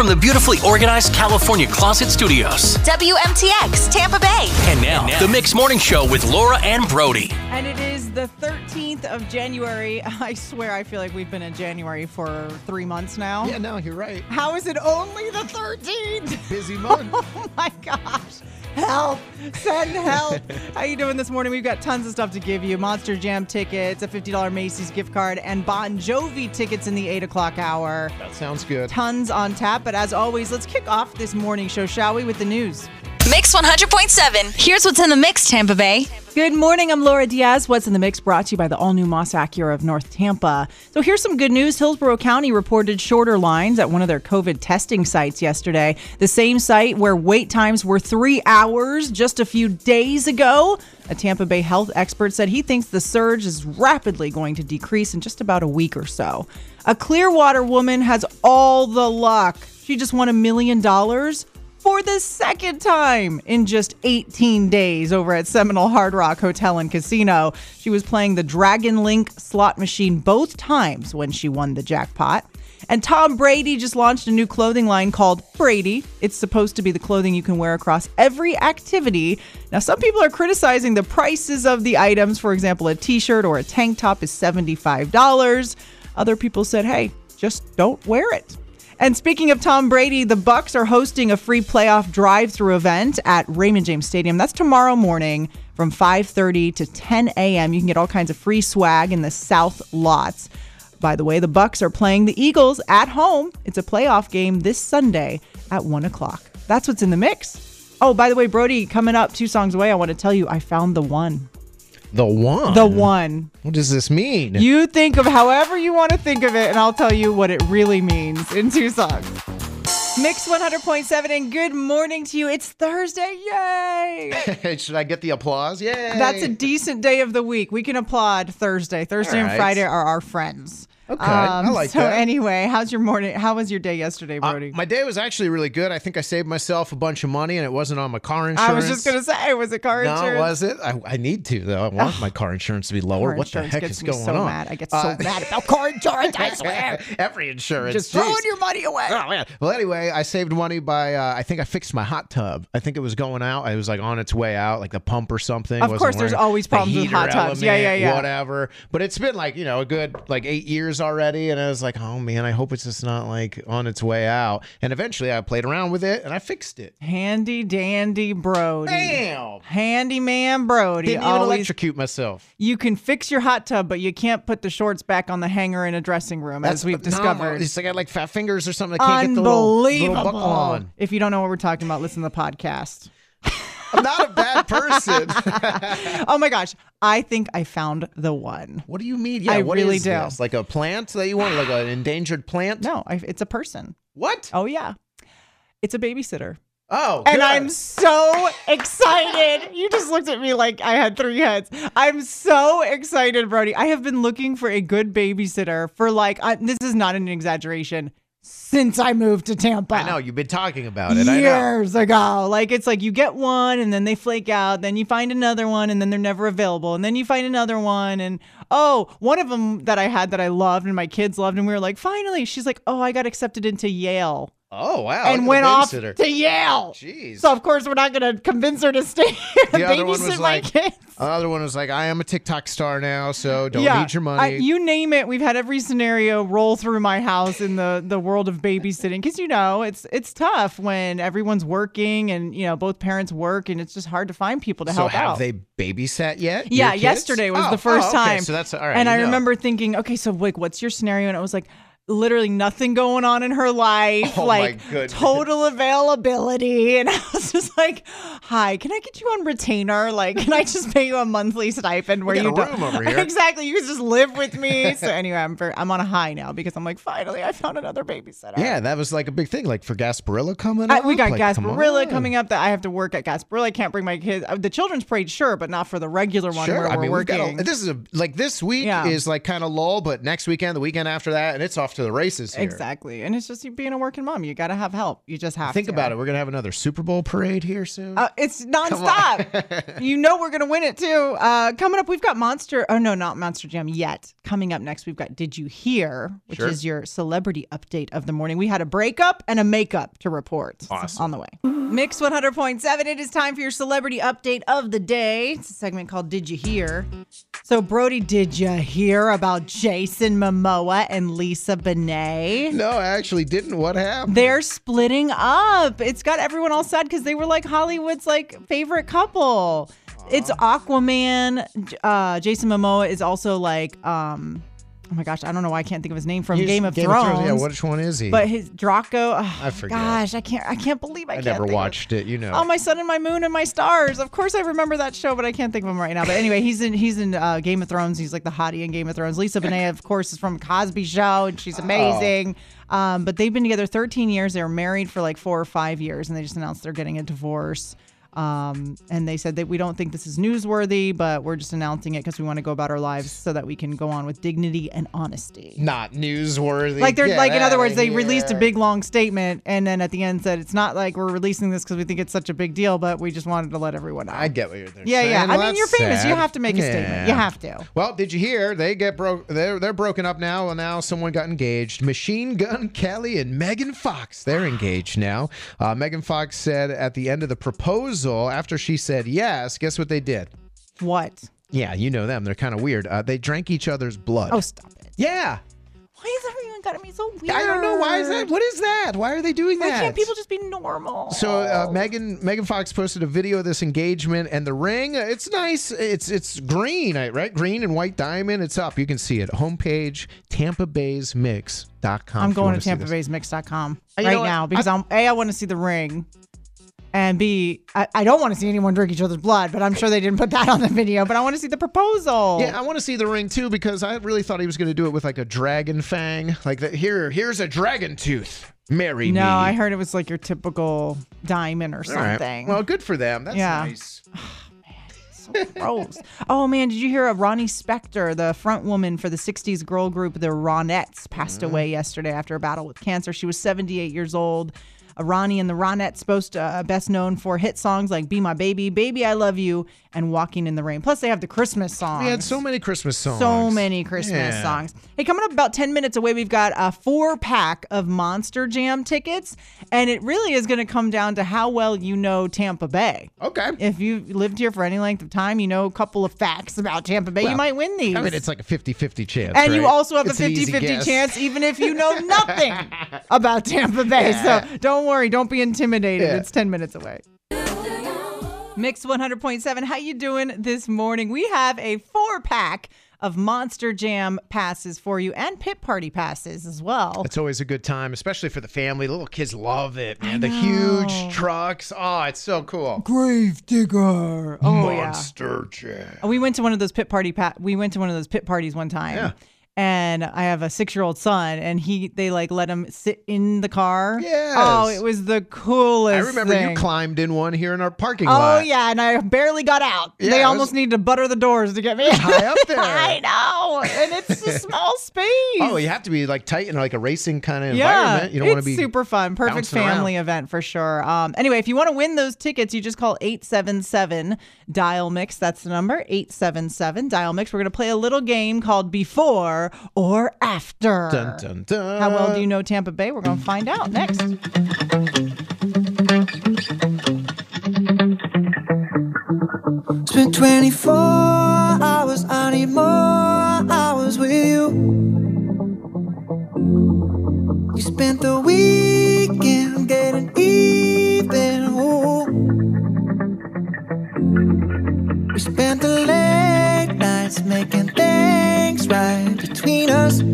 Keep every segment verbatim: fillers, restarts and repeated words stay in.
from the beautifully organized California Closet Studios. W M T X, Tampa Bay. And now, and now, the Mix Morning Show with Laura and Brody. And it is the thirteenth of January. I swear I feel like we've been in January for three months now. Yeah, no, you're right. How is it only the thirteenth? Busy month. Oh, my gosh. Help. Send help. How you doing this morning? We've got tons of stuff to give you. Monster Jam tickets, a fifty dollars Macy's gift card, and Bon Jovi tickets in the eight o'clock hour. That sounds good. Tons on tap. But as always, let's kick off this morning show, shall we, with the news. Mix one hundred point seven. Here's what's in the mix, Tampa Bay. Good morning. I'm Laura Diaz. What's in the mix brought to you by the all-new Moss Acura of North Tampa. So here's some good news. Hillsborough County reported shorter lines at one of their COVID testing sites yesterday. The same site where wait times were three hours just a few days ago. A Tampa Bay health expert said he thinks the surge is rapidly going to decrease in just about a week or so. A Clearwater woman has all the luck. She just won a million dollars. For the second time in just eighteen days over at Seminole Hard Rock Hotel and Casino. She was playing the Dragon Link slot machine both times when she won the jackpot. And Tom Brady just launched a new clothing line called Brady. It's supposed to be the clothing you can wear across every activity. Now, some people are criticizing the prices of the items. For example, a t-shirt or a tank top is seventy-five dollars. Other people said, hey, just don't wear it. And speaking of Tom Brady, the Bucs are hosting a free playoff drive-through event at Raymond James Stadium. That's tomorrow morning from five thirty to ten a.m. You can get all kinds of free swag in the South Lots. By the way, the Bucs are playing the Eagles at home. It's a playoff game this Sunday at one o'clock. That's what's in the mix. Oh, by the way, Brody, coming up two songs away, I want to tell you I found the one. The one? The one. What does this mean? You think of however you want to think of it, and I'll tell you what it really means in two songs. Mix one hundred point seven, and good morning to you. It's Thursday. Yay! Should I get the applause? Yay! That's a decent day of the week. We can applaud Thursday. Thursday All right. and Friday are our friends. Okay, um, I like so that. So anyway, how's your morning? How was your day yesterday, Brody? Uh, my day was actually really good. I think I saved myself a bunch of money, and it wasn't on my car insurance. I was just going to say, was it car no, insurance? No, was it? I, I need to, though. I want oh, my car insurance to be lower. What the heck is going so on? Mad. I get so uh, mad about car insurance, I swear. Every insurance. Just throwing your money away. Oh, man. Well, anyway, I saved money by, uh, I think I fixed my hot tub. I think it was going out. It was like on its way out, like the pump or something. Of course, there's always problems with hot tubs. Element, yeah, yeah, yeah. Whatever. But it's been like, you know, a good like eight years already, and I was like, oh man, I hope it's just not like on its way out. And eventually I played around with it and I fixed it. Handy dandy Brody. Damn. Handyman Brody. Didn't even Always, electrocute myself. You can fix your hot tub, but you can't put the shorts back on the hanger in a dressing room. That's, as we've discovered. No, it's like I got like fat fingers or something. I can't get the little, little buckle on. If you don't know what we're talking about, listen to the podcast. I'm not a bad person. Oh my gosh. I think I found the one. What do you mean? Yeah, I what really is do. This? Like a plant that you want? Like an endangered plant? No, I, it's a person. What? Oh, yeah. It's a babysitter. Oh, and good. I'm so excited. You just looked at me like I had three heads. I'm so excited, Brody. I have been looking for a good babysitter for like, I, this is not an exaggeration. Since I moved to Tampa. I know, you've been talking about it. Years I know. ago. Like, it's like you get one and then they flake out. Then you find another one and then they're never available. And then you find another one. And, oh, one of them that I had that I loved and my kids loved. And we were like, finally. She's like, oh, I got accepted into Yale. Oh, wow. And went off to Yale. Jeez. So, of course, we're not going to convince her to stay here and babysit my kids. The other one was like, I am a TikTok star now, so don't yeah, need your money. I, you name it. We've had every scenario roll through my house in the, the world of babysitting. Because, you know, it's it's tough when everyone's working and, you know, both parents work. And it's just hard to find people to so help out. So have they babysat yet? Yeah, yesterday was oh, the first oh, okay. time. So that's all right. And I know. remember thinking, okay, so, like, what's your scenario? And it was like, literally nothing going on in her life, oh like total availability. And I was just like, hi, can I get you on retainer? Like, can I just pay you a monthly stipend where you don't over here. Exactly. You can just live with me. So anyway, I'm for, I'm on a high now because I'm like, finally, I found another babysitter. Yeah, that was like a big thing, like for Gasparilla coming up. I, we got like, Gasparilla come coming up that I have to work at Gasparilla. I can't bring my kids. The children's parade, sure, but not for the regular one sure. where I we're mean, working. Gotta, this is a, like this week yeah. is like kind of lull, but next weekend, the weekend after that, and it's off to to the races here. Exactly. And it's just you being a working mom. You got to have help. You just have Think to. Think about it. We're going to have another Super Bowl parade here soon. Uh, it's nonstop. You know we're going to win it, too. Uh, coming up, we've got Monster. Oh, no, not Monster Jam yet. Coming up next, we've got Did You Hear, which sure. is your celebrity update of the morning. We had a breakup and a makeup to report awesome. on the way. Mix one hundred point seven. It is time for your celebrity update of the day. It's a segment called Did You Hear? So, Brody, did you hear about Jason Momoa and Lisa Bonet? No, I actually didn't. What happened? They're splitting up. It's got everyone all sad because they were like Hollywood's like favorite couple. Aww. It's Aquaman. Uh, Jason Momoa is also like... Um, Oh my gosh, I don't know why I can't think of his name from He's Game of Game Thrones. Of Thrones. Yeah, which one is he? But his Draco. Oh, I forget. Gosh, I can't. I can't believe I. I can't never think watched of, it. You know. Oh, my sun and my moon and my stars. Of course, I remember that show, but I can't think of him right now. But anyway, he's in. He's in uh, Game of Thrones. He's like the hottie in Game of Thrones. Lisa Bonet, of course, is from Cosby Show, and she's amazing. Oh. Um, but they've been together thirteen years. They were married for like four or five years, and they just announced they're getting a divorce. Um, and they said that we don't think this is newsworthy, but we're just announcing it because we want to go about our lives so that we can go on with dignity and honesty. Not newsworthy. Like they're Get like in other words, they here. released a big long statement and then at the end said it's not like we're releasing this because we think it's such a big deal, but we just wanted to let everyone know. I get what you're saying. Yeah, yeah. Well, I mean, you're famous. Sad. You have to make a yeah. statement. You have to. Well, did you hear? They get broke. They're they're broken up now. Well, now someone got engaged. Machine Gun Kelly and Megan Fox. They're engaged now. Uh, Megan Fox said at the end of the proposal. After she said yes, guess what they did? What? Yeah, you know them. They're kind of weird. Uh, they drank each other's blood. Oh, stop it. Yeah. Why is everyone got to be so weird? I don't know. Why is that? What is that? Why are they doing Why that? Why can't people just be normal? So uh, Megan Megan Fox posted a video of this engagement and the ring. It's nice. It's it's green, right? Green and white diamond. It's up. You can see it. Homepage, Tampa Bays Mix dot com. I'm going to Tampa Bays Mix dot com right you know now because I, I'm, A, I want to see the ring. And B, I, I don't want to see anyone drink each other's blood, but I'm sure they didn't put that on the video. But I want to see the proposal. Yeah, I want to see the ring too because I really thought he was going to do it with like a dragon fang, like that. Here, here's a dragon tooth. Marry no, me. No, I heard it was like your typical diamond or something. Right. Well, good for them. That's yeah. nice. Gross. Oh, man, did you hear of Ronnie Spector, the front woman for the sixties girl group, the Ronettes, passed mm. away yesterday after a battle with cancer. She was seventy-eight years old. Ronnie and the Ronettes, most, uh, best known for hit songs like Be My Baby, Baby I Love You, and Walking in the Rain. Plus, they have the Christmas songs. We had so many Christmas songs. So many Christmas yeah. songs. Hey, coming up about ten minutes away, we've got a four-pack of Monster Jam tickets, and it really is going to come down to how well you know Tampa Bay. Okay. If you've lived here for any length of time, you know a couple of facts about Tampa Bay, well, you might win these. I mean, it's like a fifty-fifty chance, And right? you also have it's a fifty-fifty chance even if you know nothing about Tampa Bay. Yeah. So don't worry. Don't worry, don't be intimidated. Yeah. It's ten minutes away. Mix one hundred point seven, how you doing this morning? We have a four-pack of Monster Jam passes for you and pit party passes as well. It's always a good time, especially for the family. The little kids love it, man. The huge trucks. Oh, it's so cool. Grave Digger. Oh, Monster yeah. Jam. We went to one of those pit party pa- we went to one of those pit parties one time. Yeah. And I have a six-year-old son, and he they like let him sit in the car. Yes. Oh, it was the coolest. I remember thing. You climbed in one here in our parking oh, lot. Oh yeah, and I barely got out. Yeah, they almost was... needed to butter the doors to get me high up there. I know, and it's a small space. Oh, you have to be like tight in like a racing kind of yeah, environment. You don't want to be super fun. Perfect family around. Event for sure. Um, anyway, if you want to win those tickets, you just call eight seven seven dial mix. That's the number eight seven seven dial mix. We're gonna play a little game called Before or After. Dun, dun, dun. How well do you know Tampa Bay? We're going to find out next. It's been twenty-four hours. I need more hours with you. You spent the weekend getting even. Ooh. We spent the late nights making things right between us, but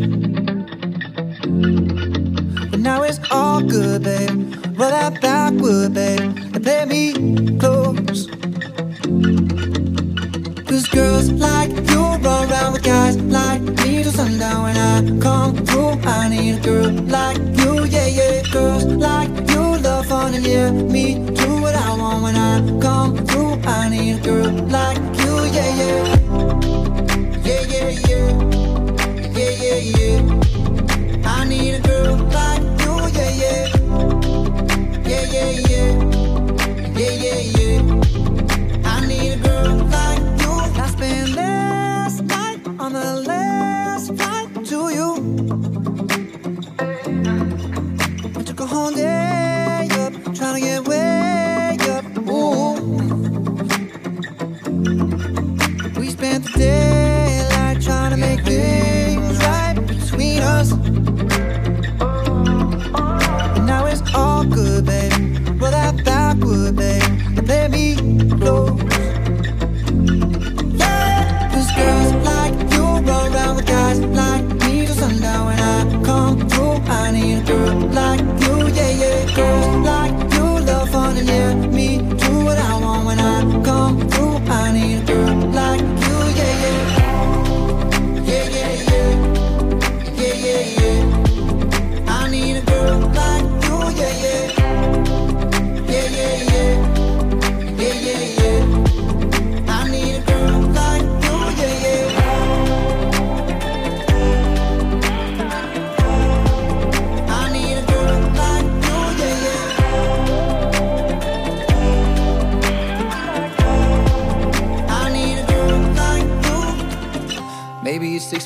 now it's all good, babe. Roll out that wood, babe, and play me close. Cause girls like you run around with guys like me till sundown. When I come through, I need a girl like you, yeah, yeah. Girls like you love fun and yeah, me do what I want. When I come through, I need a girl like you, yeah, yeah. Yeah, yeah, yeah, yeah, yeah, yeah. I need up, trying to get way up. Ooh. We spent the daylight trying to make things right between us. And now it's all good, baby. Roll out that wood, baby. But let me close. Yeah, 'cause girls like you roll around with guys like me till sundown. When I come through, I need a girl like you, yeah, yeah. Girls like you love fun and yeah, me do what I want. When I come through, I need a girl like you, yeah, yeah. Yeah, yeah, yeah. Yeah, yeah, yeah. I need a girl like you, yeah, yeah. Maybe it's six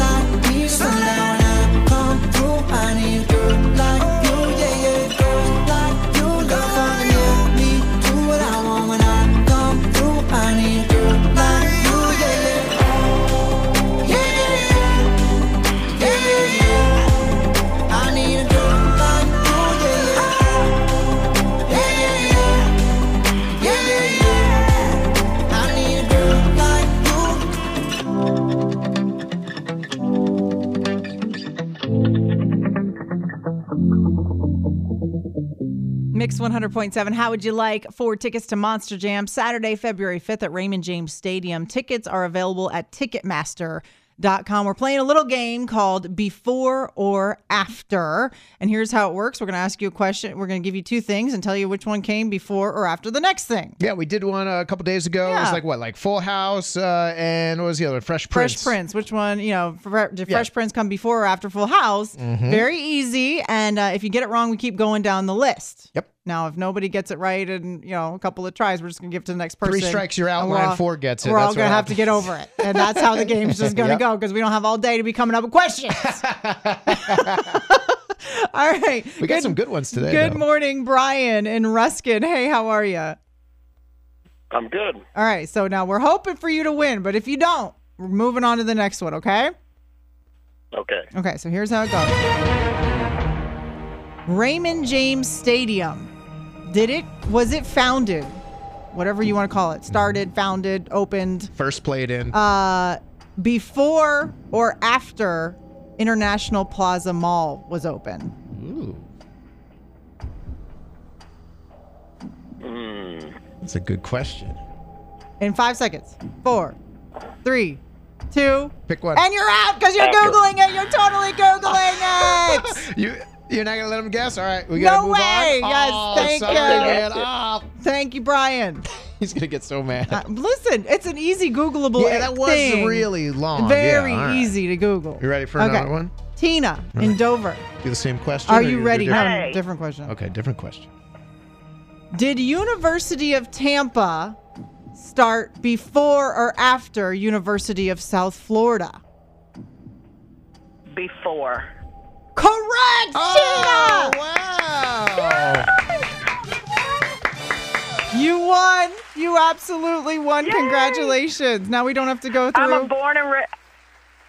like me till sundown. I need a girl like you, yeah, yeah. Girls like you love fun, yeah. Me do what I want when I come through. I need a girl like you, yeah, yeah. Yeah, yeah, yeah. Yeah, yeah, yeah. I need a girl like you, yeah, yeah. Yeah, yeah, yeah. Yeah, yeah, yeah. I need a girl like you. Mix one hundred point seven, how would you like four tickets to Monster Jam Saturday, February fifth at Raymond James Stadium? Tickets are available at Ticketmaster dot com. We're playing a little game called Before or After. And here's how it works. We're going to ask you a question. We're going to give you two things and tell you which one came before or after the next thing. Yeah, we did one a couple days ago. Yeah. It was like what? Like Full House uh, and what was the other? Fresh Prince. Fresh Prince. Which one? You know, did Fresh yeah. Prince come before or after Full House? Mm-hmm. Very easy. And uh, if you get it wrong, we keep going down the list. Yep. Now, if nobody gets it right in, you know, a couple of tries, we're just going to give it to the next person. Three strikes, you're out, line four gets it. We're all going to have to get over it. And that's how the game's just going to yep. go, because we don't have all day to be coming up with questions. All right. We good, got some good ones today. Good though. Morning, Brian in Ruskin. Hey, how are you? I'm good. All right. So now we're hoping for you to win, but if you don't, we're moving on to the next one, okay? Okay. Okay. So here's how it goes. Raymond James Stadium. Did it, was it founded, whatever you want to call it, started, founded, opened, first played in, uh, before or after International Plaza Mall was open? Ooh. Mm. That's a good question. In five seconds, four, three, two, pick one. And you're out because you're after. Googling it. You're totally Googling it. you... You're not going to let him guess? All right. We got to no move way. On. Yes. Oh, thank sorry, you. Man. Oh. Thank you, Brian. He's going to get so mad. Uh, listen, it's an easy Googleable yeah, that was thing. Really long. Very yeah, right. easy to Google. You ready for okay. another one? Tina right. in Dover. Do the same question? Are you ready? Different? Hey. different question. Okay, different question. Did University of Tampa start before or after University of South Florida? Before. Correct, oh, Tina! Wow! Yay! You won. You absolutely won. Yay! Congratulations. Now we don't have to go through. I'm a born and ra-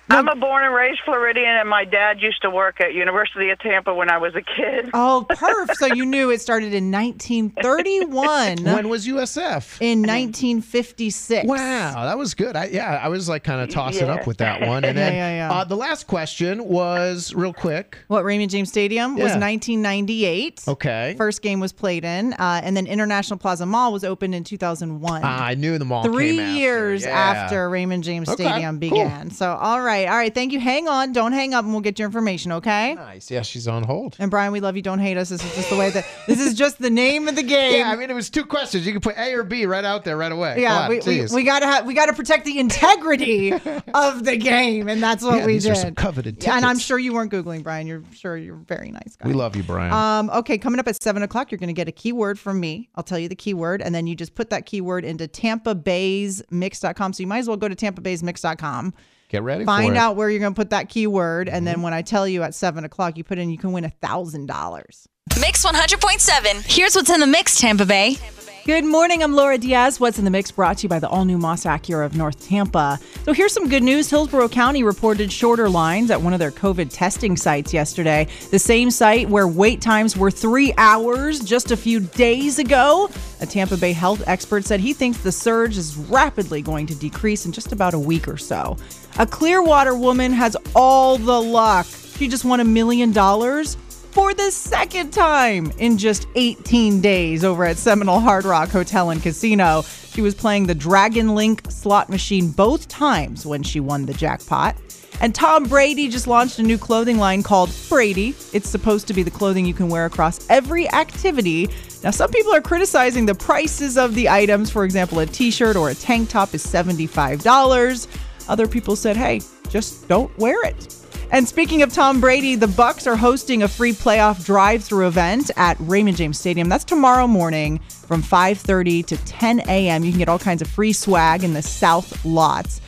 no. I'm a born and raised Floridian, and my dad used to work at University of Tampa when I was a kid. Oh, perf! So you knew it started in nineteen thirty-one. When was U S F? In nineteen fifty-six. Wow, that was good. I, yeah, I was like kind of tossing yeah. up with that one. And then yeah, yeah, yeah. Uh, the last question was real quick. What Raymond James Stadium yeah. was nineteen ninety-eight. Okay. First game was played in, uh, and then International Plaza Mall was opened in two thousand one. Uh, I knew the mall. Three came years after, yeah. after Raymond James okay, Stadium began. Cool. So all right. right. All right. Thank you. Hang on. Don't hang up and we'll get your information. Okay. Nice. Yeah. She's on hold. And Brian, we love you. Don't hate us. This is just the way that this is just the name of the game. Yeah. I mean, it was two questions. You could put A or B right out there right away. Yeah. On, we, we, we gotta have, we gotta protect the integrity of the game. And that's what yeah, we these did. Are some coveted tickets. And I'm sure you weren't Googling, Brian. You're sure you're a very nice guy. We love you, Brian. Um, okay. Coming up at seven o'clock, you're going to get a keyword from me. I'll tell you the keyword and then you just put that keyword into Tampa Bays Mix dot com. So you might as well go to Tampa Bays Mix dot com. Get ready for it. Find out where you're going to put that keyword. And mm-hmm. then when I tell you at seven o'clock, you put in, you can win one thousand dollars. Mix one hundred point seven. Here's what's in the mix, Tampa Bay. Tampa Bay. Good morning. I'm Laura Diaz. What's in the mix brought to you by the all-new Moss Acura of North Tampa. So here's some good news. Hillsborough County reported shorter lines at one of their COVID testing sites yesterday. The same site where wait times were three hours just a few days ago. A Tampa Bay health expert said he thinks the surge is rapidly going to decrease in just about a week or so. A Clearwater woman has all the luck. She just won a million dollars. For the second time in just eighteen days over at Seminole Hard Rock Hotel and Casino. She was playing the Dragon Link slot machine both times when she won the jackpot. And Tom Brady just launched a new clothing line called Brady. It's supposed to be the clothing you can wear across every activity. Now, some people are criticizing the prices of the items. For example, a t-shirt or a tank top is seventy-five dollars. Other people said, hey, just don't wear it. And speaking of Tom Brady, the Bucs are hosting a free playoff drive-through event at Raymond James Stadium. That's tomorrow morning from five thirty to ten a.m. You can get all kinds of free swag in the South Lots.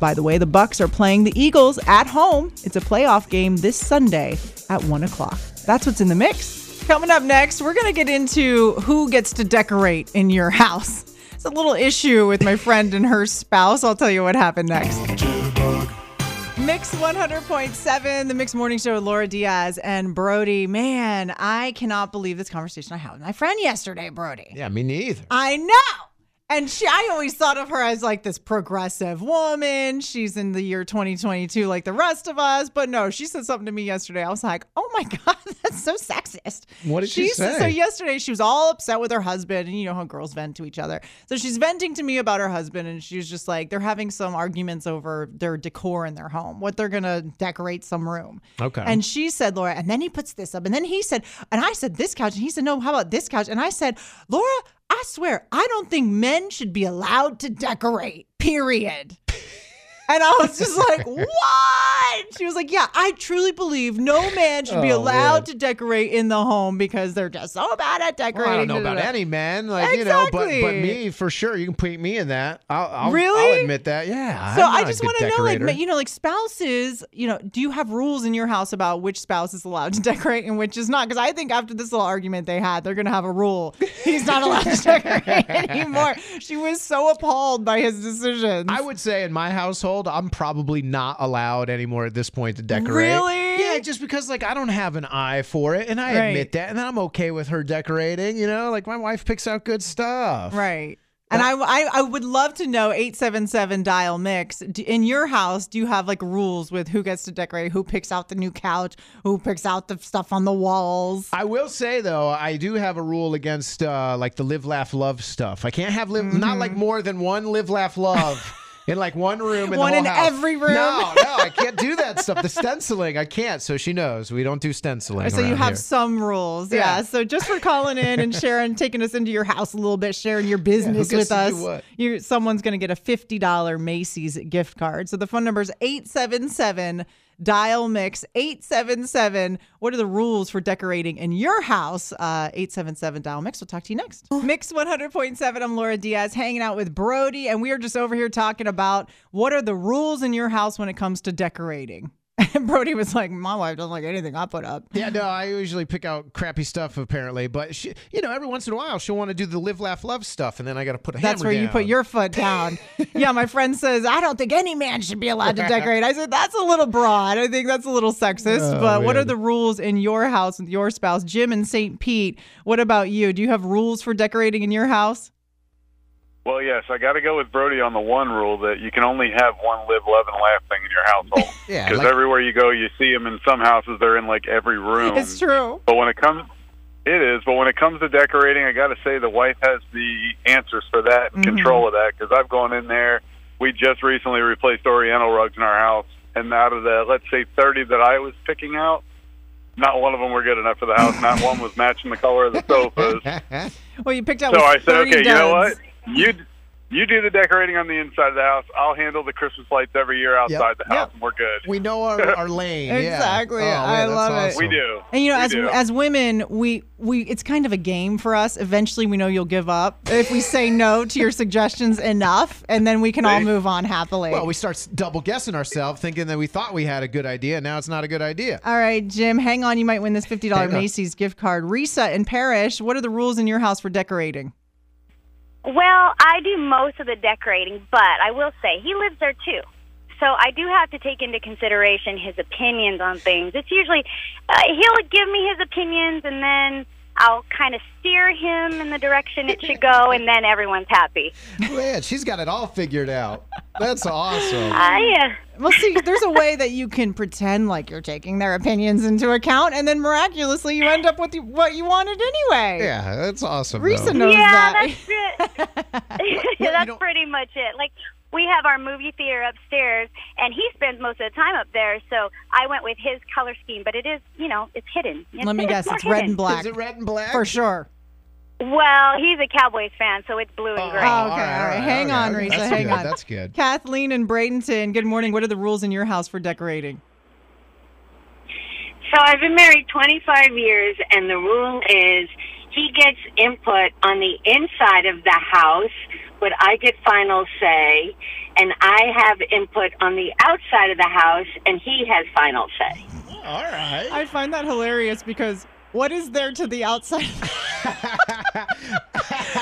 By the way, the Bucs are playing the Eagles at home. It's a playoff game this Sunday at one o'clock. That's what's in the mix. Coming up next, we're going to get into who gets to decorate in your house. It's a little issue with my friend and her spouse. I'll tell you what happened next. Mix one hundred point seven, the Mix Morning Show with Laura Diaz and Brody. Man, I cannot believe this conversation I had with my friend yesterday, Brody. Yeah, me neither. I know. And she, I always thought of her as like this progressive woman. She's in the year twenty twenty-two like the rest of us. But no, she said something to me yesterday. I was like, oh my God, that's so sexist. What did she, she say? So yesterday she was all upset with her husband. And you know how girls vent to each other. So she's venting to me about her husband. And she's just like, they're having some arguments over their decor in their home. What they're going to decorate some room. Okay. And she said, Laura, and then he puts this up. And then he said, and I said this couch. And he said, no, how about this couch? And I said, Laura, I swear, I don't think men should be allowed to decorate, period. And I was just like, what? She was like, yeah, I truly believe no man should oh, be allowed man. to decorate in the home because they're just so bad at decorating. Well, I don't know about any man. Like, exactly. you know, but, but me, for sure, you can put me in that. I'll, I'll, really? I'll admit that. Yeah. So I just want to know, like, you know, like spouses, you know, do you have rules in your house about which spouse is allowed to decorate and which is not? Because I think after this little argument they had, they're going to have a rule. He's not allowed to decorate anymore. She was so appalled by his decisions. I would say in my household, I'm probably not allowed anymore at this point to decorate. Really? Yeah, just because like I don't have an eye for it, and I right. admit that, and I'm okay with her decorating. You know, like my wife picks out good stuff. Right. And I, I, I would love to know, eight seven seven dial mix, in your house, do you have like rules with who gets to decorate, who picks out the new couch, who picks out the stuff on the walls? I will say, though, I do have a rule against uh, like the live, laugh, love stuff. I can't have live, mm-hmm. not like more than one live, laugh, love. In like one room in one the whole in house. every room. No, no, I can't do that stuff. The stenciling, I can't. So she knows we don't do stenciling. So you have here. some rules, yeah. yeah. So just for calling in and sharing, taking us into your house a little bit, sharing your business yeah, with us, you someone's going to get a fifty dollars Macy's gift card. So the phone number is eight seven seven dial mix, eight seven seven. What are the rules for decorating in your house? Uh, eight seven seven dial mix. We'll talk to you next. Mix one hundred point seven. I'm Laura Diaz hanging out with Brody, and we are just over here talking about what are the rules in your house when it comes to decorating. And Brody was like, my wife doesn't like anything I put up. Yeah, no, I usually pick out crappy stuff, apparently. But, she, you know, every once in a while, she'll want to do the live, laugh, love stuff. And then I got to put a hammer down. That's where you put your foot down. Yeah, my friend says, I don't think any man should be allowed to decorate. I said, that's a little broad. I think that's a little sexist. Oh, but man. What are the rules in your house with your spouse? Jim in Saint Pete, what about you? Do you have rules for decorating in your house? Well, yes, I got to go with Brody on the one rule that you can only have one live, love, and laugh thing in your household. Yeah, because like, everywhere you go, you see them in some houses. They're in like every room. It's true. But when it comes, it is. But when it comes to decorating, I got to say the wife has the answers for that and mm-hmm. control of that. Because I've gone in there. We just recently replaced Oriental rugs in our house, and out of the, let's say, thirty that I was picking out, not one of them were good enough for the house. Not one was matching the color of the sofas. Well, you picked out. So I said, okay, duds. You know what? You you do the decorating on the inside of the house. I'll handle the Christmas lights every year outside yep. the house, yep. and we're good. We know our, our lane. Exactly. Yeah. Oh, I man, love awesome. It. We do. And you know, we as do. as women, we we it's kind of a game for us. Eventually, we know you'll give up if we say no to your suggestions enough, and then we can See? all move on happily. Well, we start double guessing ourselves, thinking that we thought we had a good idea, and now it's not a good idea. All right, Jim, hang on. You might win this fifty dollars Macy's gift card. Risa and Parrish, what are the rules in your house for decorating? Well, I do most of the decorating, but I will say he lives there too. So I do have to take into consideration his opinions on things. It's usually uh, he'll give me his opinions, and then I'll kind of steer him in the direction it should go, and then everyone's happy. Man, she's got it all figured out. That's awesome. Uh, yeah. Well, see, there's a way that you can pretend like you're taking their opinions into account, and then miraculously you end up with the, what you wanted anyway. Yeah, that's awesome. Risa knows yeah, that. Yeah, that's it. Yeah, that's pretty much it. Like, we have our movie theater upstairs, and he spends most of the time up there, so I went with his color scheme, but it is, you know, it's hidden. It's, Let me it's guess, it's red hidden. and black. Is it red and black? For sure. Well, he's a Cowboys fan, so it's blue and gray. Oh, okay, all right. All right. Hang okay. on, Risa, That's hang good. on. That's good. Kathleen and Bradenton, good morning. What are the rules in your house for decorating? So I've been married twenty-five years, and the rule is he gets input on the inside of the house, but I get final say, and I have input on the outside of the house, and he has final say. All right. I find that hilarious because what is there to the outside?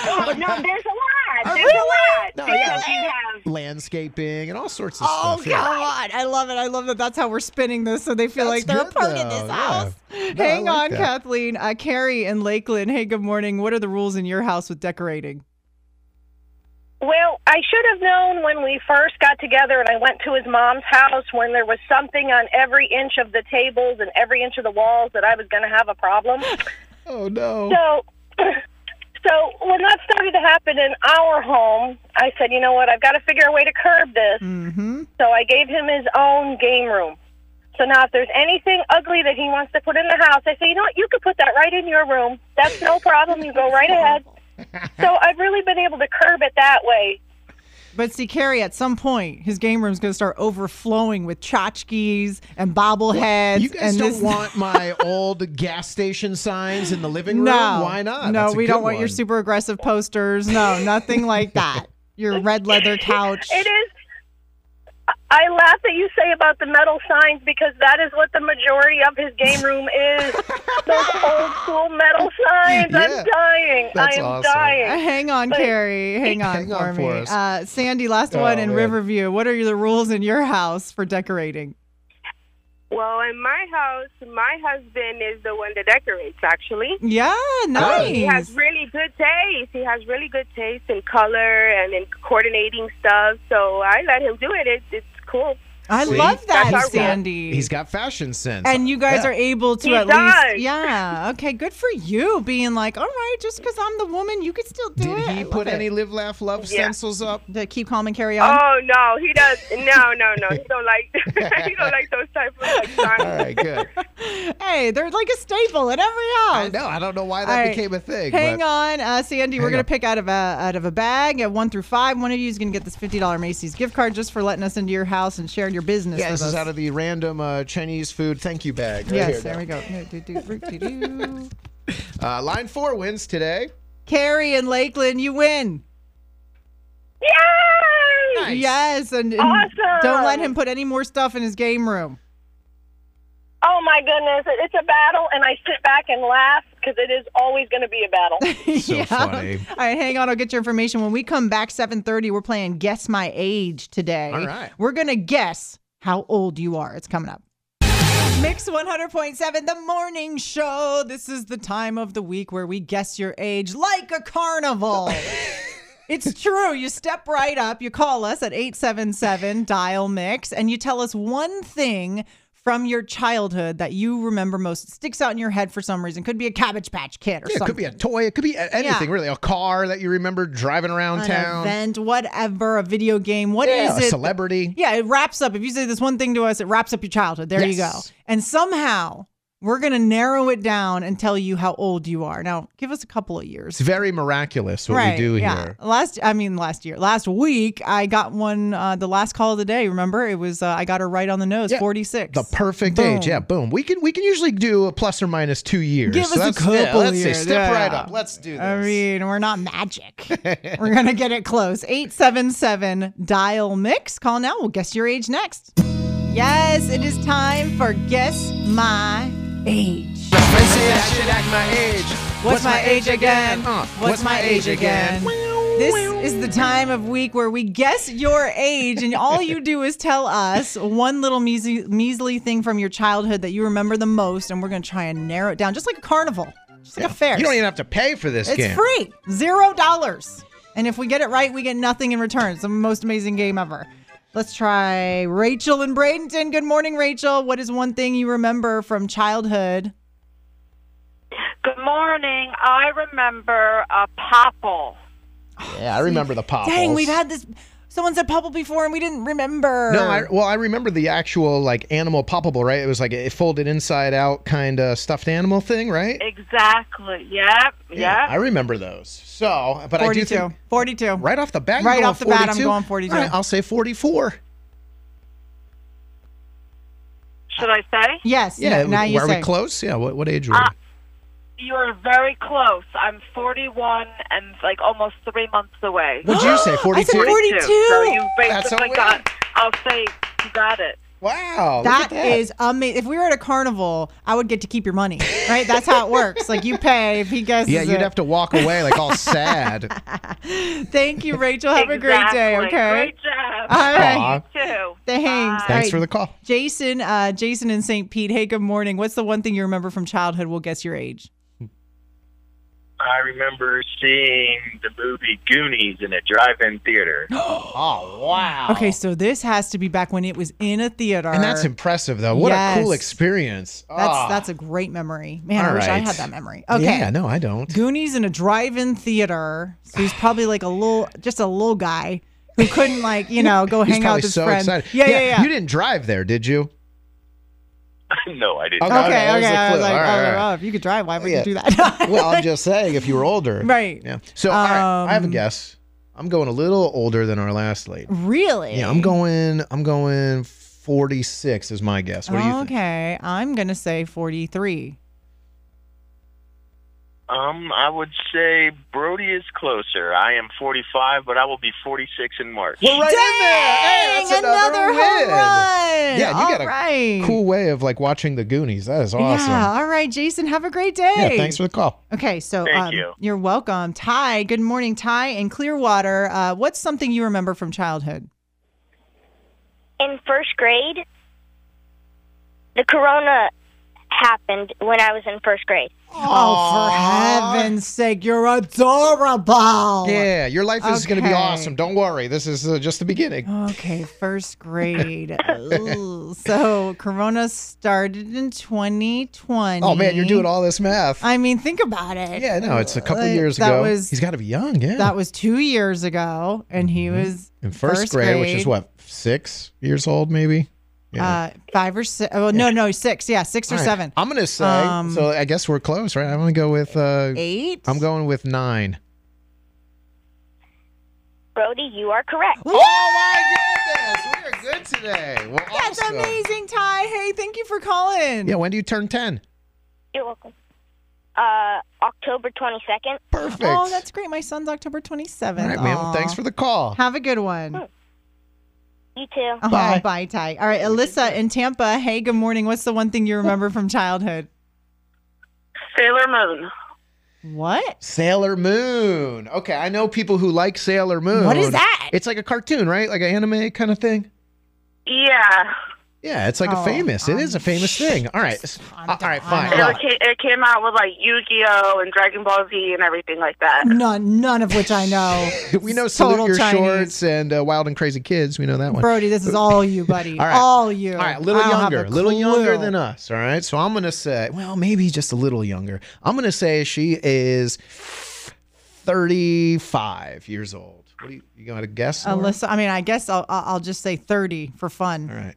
Oh, no, there's a lot. There's really? a lot. No, yeah. you have landscaping and all sorts of oh, stuff. Oh, God. Yeah. I love it. I love that that's how we're spinning this, so they feel that's like they're a part though. of this house. Yeah. No, Hang like on, that. Kathleen. Uh, Carrie in Lakeland. Hey, good morning. What are the rules in your house with decorating? Well, I should have known when we first got together and I went to his mom's house when there was something on every inch of the tables and every inch of the walls that I was going to have a problem. Oh, no. So so when that started to happen in our home, I said, you know what, I've got to figure a way to curb this. Mm-hmm. So I gave him his own game room. So now if there's anything ugly that he wants to put in the house, I say, you know what, you could put that right in your room. That's no problem. You go right ahead. So I've really been able to curb it that way. But see, Carrie, at some point, his game room's going to start overflowing with tchotchkes and bobbleheads. You guys and don't this... want my old gas station signs in the living room? No. Why not? No, we don't want one. your super aggressive posters. No, nothing like that. Your red leather couch. It is. I laugh that you say about the metal signs because that is what the majority of his game room is. Those old school metal signs. Yeah. I'm dying. That's I am awesome. dying. Uh, hang on, but, Carrie. Hang on hang for on me. For uh, Sandy, last oh, one in man. Riverview. What are the rules in your house for decorating? Well, in my house, my husband is the one that decorates, actually. Yeah, nice. He has really good taste. He has really good taste in color and in coordinating stuff. So I let him do it. It's, it's cool. I See? love that, Sandy. Got, he's got fashion sense. And you guys yeah. are able to he at does. least. Yeah. Okay, good for you being like, all right, just because I'm the woman, you can still do Did it. Did he I put any it. live, laugh, love yeah. stencils up to keep calm and carry on? Oh, no, he does. No, no, no. He don't like He don't like those type of like, signs. All right, good. Hey, they're like a staple at every house. I know. I don't know why that right. became a thing. Hang but... on, uh, Sandy. Hang we're going to pick out of, a, out of a bag at one through five. One of you is going to get this fifty dollars Macy's gift card just for letting us into your house and sharing your business yeah, with this us. Is out of the random uh, Chinese food thank you bag. Right yes, here, there we go. uh, line four wins today. Carrie in Lakeland, you win. Yay! Nice. Yes, and, and awesome. Don't let him put any more stuff in his game room. Oh, my goodness. It's a battle, and I sit back and laugh because it is always going to be a battle. So yeah. funny. All right, hang on. I'll get your information. When we come back, seven thirty, we're playing Guess My Age today. All right. We're going to guess how old you are. It's coming up. Mix one hundred point seven, the morning show. This is the time of the week where we guess your age like a carnival. It's true. You step right up. You call us at eight seven seven dial mix, and you tell us one thing from your childhood that you remember most, sticks out in your head for some reason? Could be a Cabbage Patch Kid or yeah, something. It could be a toy. It could be anything, yeah. really. A car that you remember driving around An town. An event, whatever, a video game. What yeah, is it? A celebrity. Yeah, it wraps up. If you say this one thing to us, it wraps up your childhood. There yes. you go. And somehow we're going to narrow it down and tell you how old you are. Now, give us a couple of years. It's very miraculous what right, we do yeah. here. Last, I mean, last year, last week, I got one, uh, the last call of the day. Remember, it was, uh, I got her right on the nose, yeah. forty-six. The perfect boom. age. Yeah, boom. We can we can usually do a plus or minus two years. Give so us that's, a couple yeah, let's years. Say, step yeah. right up. Let's do this. I mean, we're not magic. We're going to get it close. eight seven seven dial mix. Call now. We'll guess your age next. Yes, it is time for Guess My Age. My friends say I should act my age. What's my age again? What's my age again? This is the time of week where we guess your age, and all you do is tell us one little measly, measly thing from your childhood that you remember the most, and we're going to try and narrow it down, just like a carnival, just like yeah. a fair. You don't even have to pay for this it's game. It's free, zero dollars. And if we get it right, we get nothing in return. It's the most amazing game ever. Let's try Rachel in Bradenton. Good morning, Rachel. What is one thing you remember from childhood? Good morning. I remember a popple. Yeah, I remember the popples. Dang, we've had this. Someone said popple before and we didn't remember. No, I, well, I remember the actual like animal poppable, right? It was like a folded inside out kind of stuffed animal thing, right? Exactly. Yep. Yeah. Yep. I remember those. So, but forty-two. I do think forty-two. Right off the bat. Right off the forty-two? Bat, I'm going forty-two. All right, I'll say forty-four. Should I say? Yes. Yeah. No, now you are say. Are we close? Yeah. What, what age were uh, you? You're very close. I'm forty-one and like almost three months away. Would you say forty-two? I said forty-two. So you basically got. I'll say you got it. Wow. That, that is amazing. If we were at a carnival, I would get to keep your money, right? That's how it works. Like, you pay if he guesses Yeah, you'd it. have to walk away, like, all sad. Thank you, Rachel. Have exactly. a great day, okay? Great job. All right. You too. Thanks. Bye. Thanks for the call. Jason, uh, Jason in Saint Pete, hey, good morning. What's the one thing you remember from childhood? We'll guess your age. I remember seeing the movie Goonies in a drive-in theater. Oh, wow. Okay, so this has to be back when it was in a theater. And that's impressive, though. What yes. a cool experience. That's oh. that's a great memory. Man, All I wish right. I had that memory. Okay. Yeah, no, I don't. Goonies in a drive-in theater. So he's probably like a little, just a little guy who couldn't, like, you know, go hang out with his so friends. Yeah, yeah, yeah, yeah. You didn't drive there, did you? No, I didn't. Okay, okay. okay. Was I was like, all right, oh, right. If you could drive, why would yeah. you do that? Well, I'm just saying, if you were older. Right. Yeah. So, um, all right, I have a guess. I'm going a little older than our last lady. Really? Yeah, I'm going I'm going forty-six is my guess. What do you okay. think? Okay, I'm going to say forty-three. Um, I would say Brody is closer. I am forty-five, but I will be forty-six in March. We're right Dang, in there. Hey, that's another, another home run. Yeah, you all got a right. cool way of like watching the Goonies. That is awesome. Yeah, all right, Jason, have a great day. Yeah, thanks for the call. Okay, so Thank um, you. You're welcome. Ty, good morning, Ty in Clearwater. Uh, what's something you remember from childhood? In first grade, the corona happened when I was in first grade. Oh, for heaven's sake, you're adorable. Yeah, your life is okay. going to be awesome. Don't worry. This is uh, just the beginning. Okay, first grade. So, Corona started in twenty twenty. Oh, man, you're doing all this math. I mean, think about it. Yeah, no, it's a couple like, years ago. Was, He's got to be young, yeah. That was two years ago, and he mm-hmm. was in first, first grade, grade, which is what, six years old maybe? Yeah. Uh, five or six. Oh, yeah. No, no, six. Yeah, six or right. seven. I'm going to say, um, so I guess we're close, right? I'm going to go with uh, eight. I'm going with nine. Brody, you are correct. Oh, my goodness. We are good today. Well, that's awesome. Amazing, Ty. Hey, thank you for calling. Yeah, when do you turn ten? You're welcome. Uh, October twenty-second. Perfect. Oh, that's great. My son's October twenty-seventh. All right, man. Well, thanks for the call. Have a good one. Hmm. You too. Oh, bye. Bye, Ty. All right, Alyssa in Tampa. Hey, good morning. What's the one thing you remember from childhood? Sailor Moon. What? Sailor Moon. Okay, I know people who like Sailor Moon. What is that? It's like a cartoon, right? Like an anime kind of thing? Yeah. Yeah, it's like oh, a famous. Um, it is a famous thing. All right. All right, fine. It came, it came out with like Yu-Gi-Oh! And Dragon Ball Z and everything like that. None, none of which I know. We know Salute Your Chinese. Shorts and uh, Wild and Crazy Kids. We know that one. Brody, this is all you, buddy. All right. All you. All right, a little younger. A little younger than us, all right? So I'm going to say, well, maybe just a little younger. I'm going to say she is thirty-five years old. What do you, you got to guess? Laura? Alyssa, I mean, I guess I'll, I'll just say thirty for fun. All right.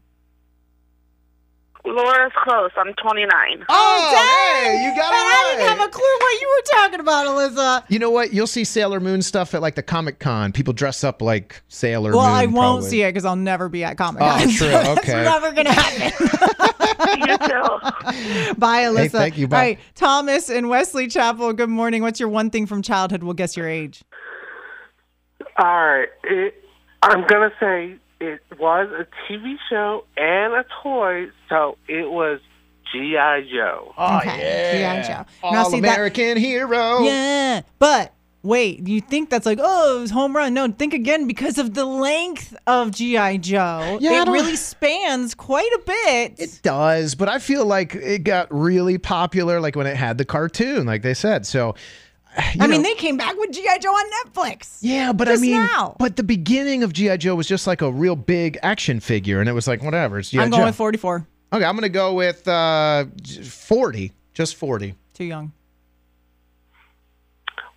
Laura's close. I'm twenty-nine. Oh, dang! Hey, you got it right. I didn't have a clue what you were talking about, Alyssa. You know what? You'll see Sailor Moon stuff at like the Comic Con. People dress up like Sailor well, Moon. Well, I won't probably. see it because I'll never be at Comic Con. Oh, true. So okay. That's never gonna happen. You too. Bye, Alyssa. Hey, thank you. Bye. All right, Thomas in Wesley Chapel. Good morning. What's your one thing from childhood? We'll guess your age. All right. It, I'm gonna say. It was a T V show and a toy, so it was G I Joe. Oh, okay. Yeah. G I Joe. All-American hero. Yeah. But, wait, you think that's like, oh, it was home run. No, think again because of the length of G I Joe. Yeah, it really spans quite a bit. It does, but I feel like it got really popular like when it had the cartoon, like they said. So... You I know, mean, they came back with G I Joe on Netflix. Yeah, but I mean, now. but the beginning of G I Joe was just like a real big action figure, and it was like, whatever, it's G I Joe. I'm going with forty-four. Okay, I'm going to go with uh, forty, just forty. Too young.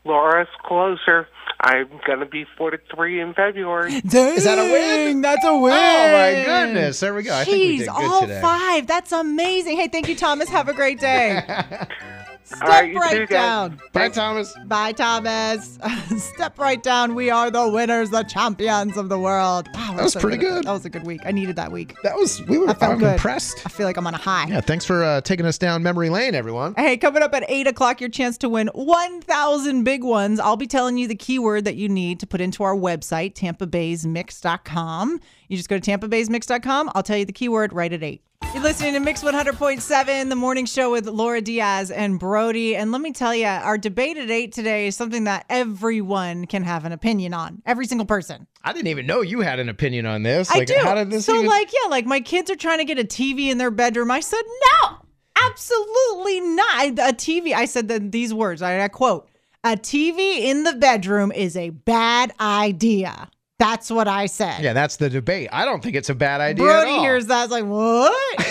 Laura's closer. I'm going to be forty-three in February. Dang, is that a win? That's a win. Oh, my goodness. There we go. Jeez, I think we did good all today. Five. That's amazing. Hey, thank you, Thomas. Have a great day. Step all right, right down. Bye, Thomas. Bye, Thomas. Step right down. We are the winners, the champions of the world. Wow, that, that was so pretty good. good. That was a good week. I needed that week. That was, we were I'm impressed. I feel like I'm on a high. Yeah, thanks for uh, taking us down memory lane, everyone. Hey, coming up at eight o'clock, your chance to win one thousand big ones. I'll be telling you the keyword that you need to put into our website, Tampa Bays Mix dot com. You just go to Tampa Bays Mix dot com. I'll tell you the keyword right at eight. You're listening to Mix one hundred point seven, the morning show with Laura Diaz and Brody. And let me tell you, our debate at eight today is something that everyone can have an opinion on. Every single person. I didn't even know you had an opinion on this. Like, I do. How did this so even... like, yeah, like my kids are trying to get a T V in their bedroom. I said, no, absolutely not. A T V. I said that these words, I, I quote, a T V in the bedroom is a bad idea. That's what I said. Yeah, that's the debate. I don't think it's a bad idea at all. Brody hears that. It's like, what?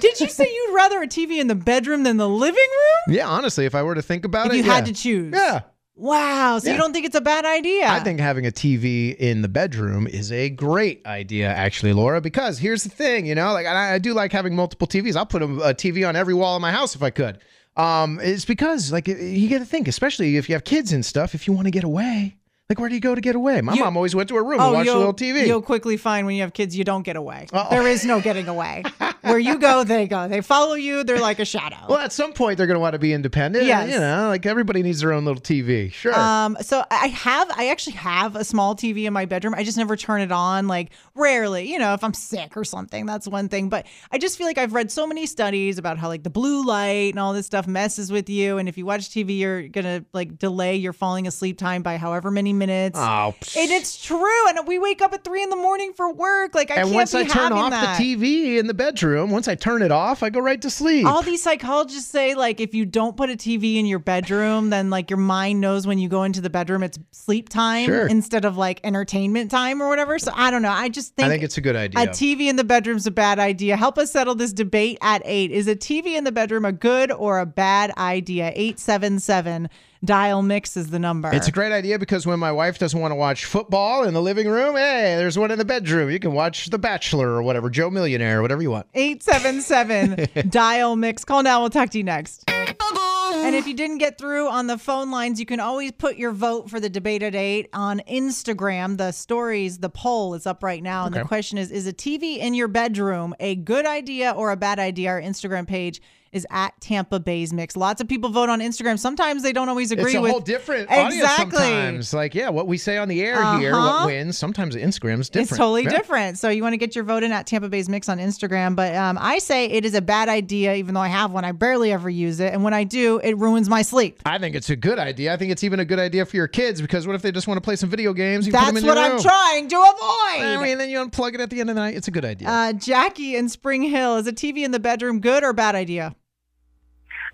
Did you say you'd rather a T V in the bedroom than the living room? Yeah, honestly, if I were to think about if it, you yeah. had to choose. Yeah. Wow. So yeah. you don't think it's a bad idea? I think having a T V in the bedroom is a great idea, actually, Laura, because here's the thing, you know, like I, I do like having multiple T Vs. I'll put a, a T V on every wall in my house if I could. Um, it's because like you got to think, especially if you have kids and stuff, if you want to get away. Like, where do you go to get away? My you, mom always went to her room oh, and watched a little T V. You'll quickly find when you have kids, you don't get away. Uh-oh. There is no getting away. Where you go, they go. They follow you. They're like a shadow. Well, at some point, they're going to want to be independent. Yes. You know, like everybody needs their own little T V. Sure. Um. So I have, I actually have a small T V in my bedroom. I just never turn it on. Like, rarely, you know, if I'm sick or something, that's one thing. But I just feel like I've read so many studies about how like the blue light and all this stuff messes with you. And if you watch T V, you're going to like delay your falling asleep time by however many minutes. Oh, and it's true. And we wake up at three in the morning for work. Like I and can't once be I turn off that. the T V in the bedroom, once I turn it off, I go right to sleep. All these psychologists say like if you don't put a T V in your bedroom, then like your mind knows when you go into the bedroom it's sleep time sure. instead of like entertainment time or whatever. So I don't know. I just think I think it's a good idea. A T V in the bedroom's a bad idea. Help us settle this debate at eight. Is a T V in the bedroom a good or a bad idea? eight seven seven Dial Mix is the number. It's a great idea because when my wife doesn't want to watch football in the living room, hey, there's one in the bedroom. You can watch The Bachelor or whatever, Joe Millionaire, whatever you want. eight seven seven Dial Mix. Call now. We'll talk to you next. And if you didn't get through on the phone lines, you can always put your vote for the debate at eight on Instagram. The stories, the poll is up right now. And okay. the question is, is a T V in your bedroom a good idea or a bad idea? Our Instagram page is at Tampa Bay's Mix. Lots of people vote on Instagram. Sometimes they don't always agree with... It's a with... whole different exactly. audience sometimes. Like, yeah, what we say on the air uh-huh. here, what wins, sometimes Instagram's different. It's totally yeah. different. So you want to get your vote in at Tampa Bay's Mix on Instagram. But um, I say it is a bad idea, even though I have one. I barely ever use it. And when I do, it ruins my sleep. I think it's a good idea. I think it's even a good idea for your kids, because what if they just want to play some video games? You That's put them in what I'm room. Trying to avoid. I mean, then you unplug it at the end of the night. It's a good idea. Uh, Jackie in Spring Hill, is a T V in the bedroom good or bad idea?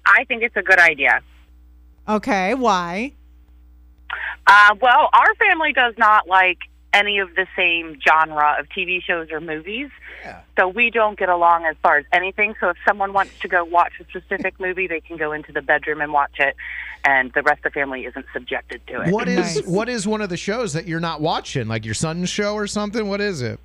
I think it's a good idea. Okay, why? Uh, well, our family does not like any of the same genre of T V shows or movies, yeah. so we don't get along as far as anything. So if someone wants to go watch a specific movie, they can go into the bedroom and watch it, and the rest of the family isn't subjected to it. What is nice. What is one of the shows that you're not watching, like your son's show or something? What is it?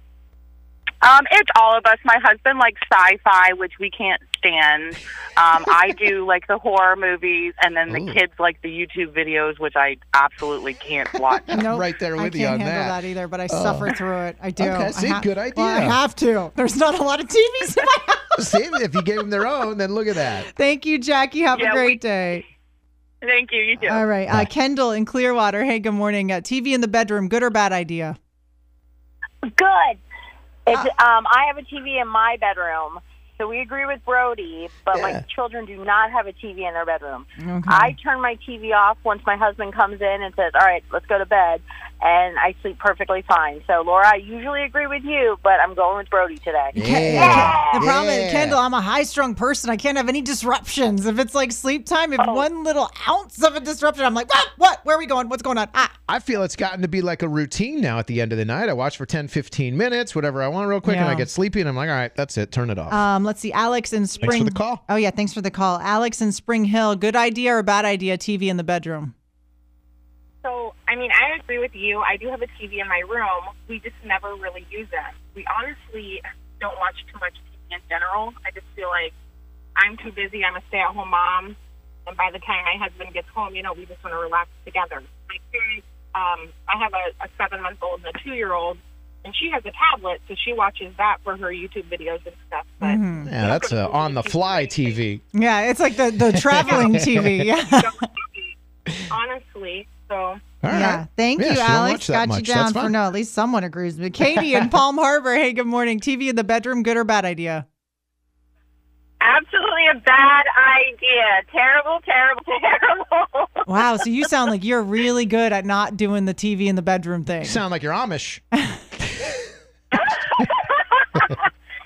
Um, it's all of us. My husband likes sci-fi, which we can't stand. Um, I do like the horror movies, and then the Ooh. Kids like the YouTube videos, which I absolutely can't watch. Nope, right there with I you on that. I can't handle that either, but I oh. suffer through it. I do. Okay, see, ha- good idea. Well, I have to. There's not a lot of T Vs in my house. See, if you gave them their own, then look at that. Thank you, Jackie. Have yeah, a great we- day. Thank you. You too. All right. Uh, Kendall in Clearwater. Hey, good morning. Uh, T V in the bedroom, good or bad idea? Good. It's, um, I have a T V in my bedroom, so we agree with Brody, but yeah. my children do not have a T V in their bedroom. Okay. I turn my T V off once my husband comes in and says, all right, let's go to bed, and I sleep perfectly fine. So, Laura, I usually agree with you, but I'm going with Brody today. Yeah. Yeah. The problem yeah. is, Kendall, I'm a high-strung person. I can't have any disruptions. If it's like sleep time, if oh. one little ounce of a disruption, I'm like, ah, what? Where are we going? What's going on? Ah. I feel it's gotten to be like a routine now at the end of the night. I watch for ten, fifteen minutes, whatever I want real quick, yeah. and I get sleepy, and I'm like, all right, that's it. Turn it off. Um, let's see. Alex in Spring... Thanks for the call. Oh, yeah, thanks for the call. Alex in Spring Hill, good idea or bad idea, T V in the bedroom? So, I mean, I agree with you. I do have a T V in my room. We just never really use it. We honestly don't watch too much T V in general. I just feel like I'm too busy. I'm a stay-at-home mom. And by the time my husband gets home, you know, we just want to relax together. My parents... Um, I have a, a seven-month-old and a two-year-old, and she has a tablet, so she watches that for her YouTube videos and stuff. But mm-hmm. Yeah, that's a on-the-fly T V. Yeah, it's like the, the traveling T V. Yeah. Honestly, so... All yeah, right. Thank yeah, you, Alex. Got much. You down for no, at least someone agrees with me. Katie in Palm Harbor, hey, good morning. T V in the bedroom, good or bad idea? Absolutely a bad idea. Terrible, terrible, terrible. Wow, so you sound like you're really good at not doing the T V in the bedroom thing. You sound like you're Amish.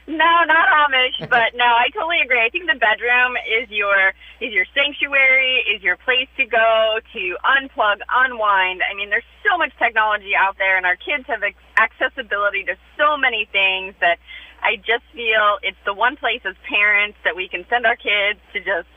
No, not Amish, but no, I totally agree. I think the bedroom is your is your sanctuary, is your place to go to unplug, unwind. I mean, there's so much technology out there, and our kids have accessibility to so many things that I just feel it's the one place as parents that we can send our kids to just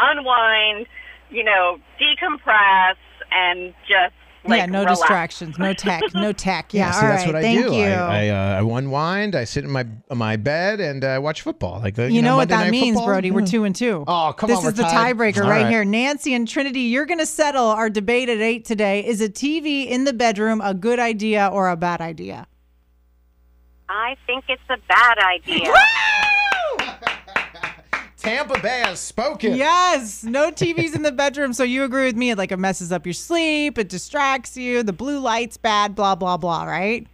unwind, you know, decompress, and just like, yeah, no relax. Distractions, no tech, no tech. Yeah, yeah, all so that's right. What Thank I do. You. I, I, uh, I unwind. I sit in my my bed and I uh, watch football. Like the, you, you know, know what that means, football? Brody. Yeah. We're two and two. Oh, come this on, this is the tied. Tiebreaker right, right here. Nancy and Trinity, you're going to settle our debate at eight today. Is a T V in the bedroom a good idea or a bad idea? I think it's a bad idea. Tampa Bay has spoken. Yes. No T Vs in the bedroom. So you agree with me. It like it messes up your sleep. It distracts you. The blue light's bad, blah, blah, blah, right?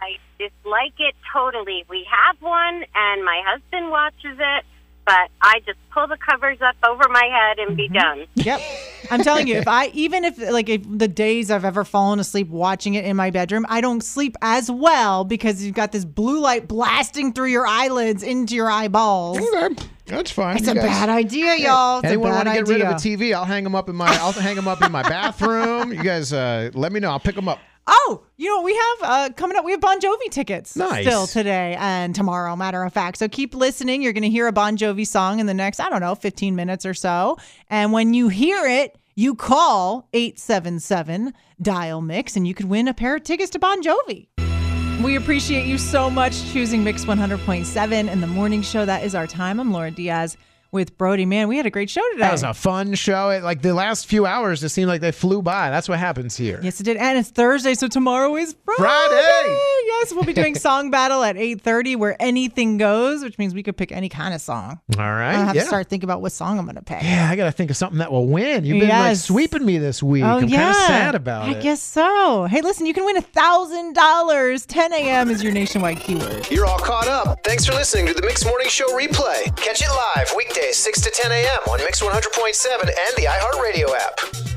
I dislike it totally. We have one and my husband watches it, but I just pull the covers up over my head and be mm-hmm. done. Yep. I'm telling you, if I, even if like if the days I've ever fallen asleep watching it in my bedroom, I don't sleep as well because you've got this blue light blasting through your eyelids into your eyeballs. Okay. That's fine. It's you a guys. Bad idea, y'all. It's anyone a bad want to get idea. Rid of a T V? I'll hang them up in my, I'll hang them up in my bathroom. You guys, uh, let me know. I'll pick them up. Oh, you know, we have uh, coming up, we have Bon Jovi tickets nice. Still today and tomorrow, matter of fact. So keep listening. You're going to hear a Bon Jovi song in the next, I don't know, fifteen minutes or so. And when you hear it, you call eight seven seven dial mix and you could win a pair of tickets to Bon Jovi. We appreciate you so much choosing Mix one hundred point seven and the morning show. That is our time. I'm Laura Diaz. with Brody. Man, we had a great show today. That was a fun show. It, like the last few hours just seemed like they flew by. That's what happens here. Yes, it did. And it's Thursday, so tomorrow is Friday. Friday! Yes, we'll be doing Song Battle at eight thirty, where anything goes, which means we could pick any kind of song. All right. I'll have yeah. to start thinking about what song I'm going to pick. Yeah, I got to think of something that will win. You've been yes. like sweeping me this week. Oh, I'm yeah. kind of sad about I it. I guess so. Hey, listen, you can win one thousand dollars. ten a.m. is your nationwide keyword. You're all caught up. Thanks for listening to the Mix Morning Show replay. Catch it live weekdays six to ten a.m. on Mix one hundred point seven and the iHeartRadio app.